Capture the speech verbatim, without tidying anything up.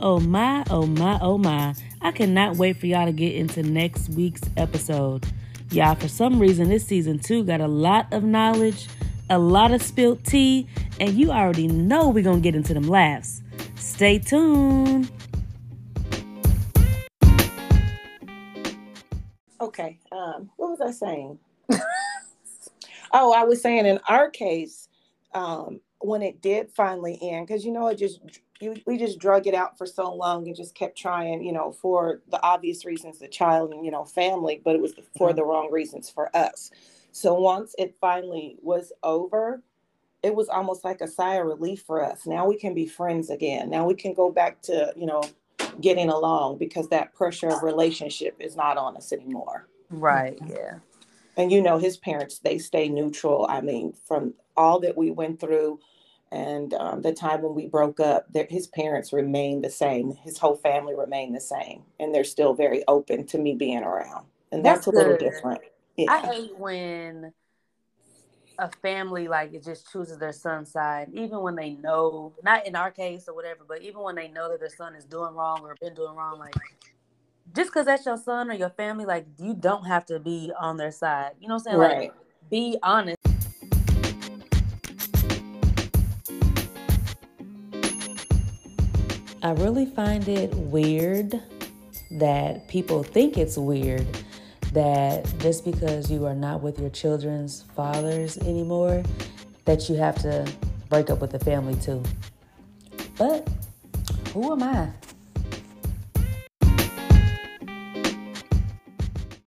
Oh my, oh my, oh my. I cannot wait for y'all to get into next week's episode. Y'all, for some reason, this season two got a lot of knowledge, a lot of spilt tea, and you already know we're going to get into them laughs. Stay tuned. Okay, um, what was I saying? Oh, I was saying in our case, um, when it did finally end, because, you know, it just you, we just drug it out for so long and just kept trying, you know, for the obvious reasons, the child and, you know, family, but it was for the wrong reasons for us. So once it finally was over, it was almost like a sigh of relief for us. Now we can be friends again. Now we can go back to, you know, getting along because that pressure of relationship is not on us anymore. Right. Yeah. And, you know, his parents, they stay neutral. I mean, from all that we went through and um, the time when we broke up, that his parents remained the same. His whole family remained the same. And they're still very open to me being around. And that's, that's a little good. different. Yeah. I hate when a family, like, it just chooses their son's side, even when they know, not in our case or whatever, but even when they know that their son is doing wrong or been doing wrong, like, just because that's your son or your family, like, you don't have to be on their side. You know what I'm saying? Right. Like, be honest. I really find it weird that people think it's weird that just because you are not with your children's fathers anymore, that you have to break up with the family too. But who am I?